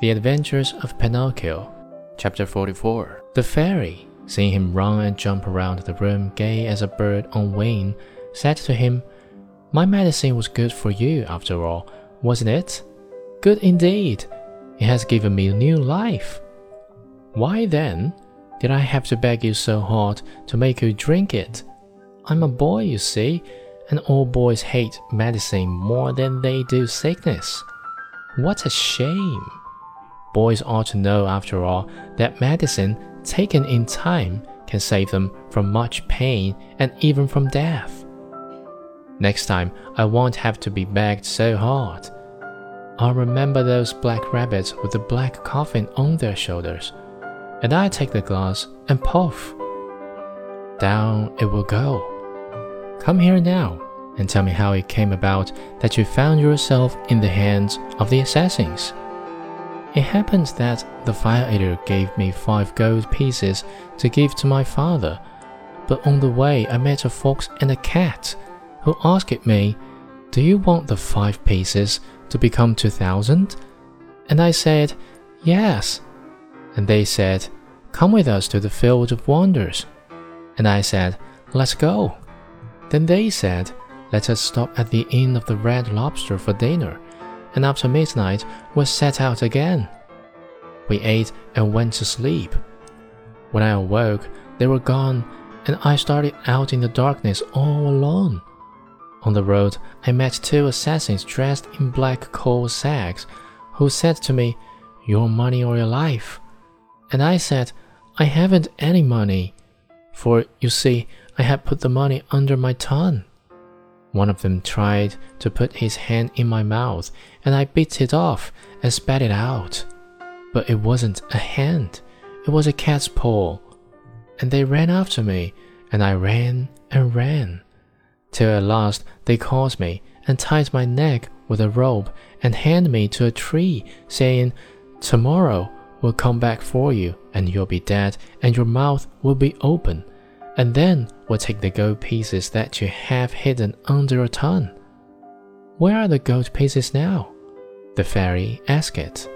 The Adventures of Pinocchio, Chapter 44. The fairy, seeing him run and jump around the room gay as a bird on wing, said to him, "My medicine was good for you after all, wasn't it? Good indeed! It has given me new life. Why then did I have to beg you so hard to make you drink it? I'm a boy, you see, and all boys hate medicine more than they do sickness. What a shame! Boys ought to know, after all, that medicine taken in time can save them from much pain and even from death. Next time, I won't have to be begged so hard. I'll remember those black rabbits with the black coffin on their shoulders, and I take the glass and puff. Down it will go. Come here now and tell me how it came about that you found yourself in the hands of the assassins." "It happened that the Fire Eater gave me 5 gold pieces to give to my father, but on the way I met a fox and a cat, who asked me, 'Do you want the 5 pieces to become 2,000? And I said, "Yes." And they said, "Come with us to the Field of Wonders." And I said, "Let's go." Then they said, "Let us stop at the Inn of the Red Lobster for dinner." And after midnight, we set out again. We ate and went to sleep. When I awoke, they were gone, and I started out in the darkness all alone. On the road, I met 2 assassins dressed in black coal sacks, who said to me, "Your money or your life?" And I said, "I haven't any money," for, you see, I had put the money under my tongue. One of them tried to put his hand in my mouth, and I bit it off and spat it out. But it wasn't a hand, it was a cat's paw. And they ran after me, and I ran and ran, till at last they caught me and tied my neck with a rope and handed me to a tree, saying, "Tomorrow we'll come back for you, and you'll be dead, and your mouth will be open, and then we'll take the gold pieces that you have hidden under your tongue." "Where are the gold pieces now?" the fairy asked it.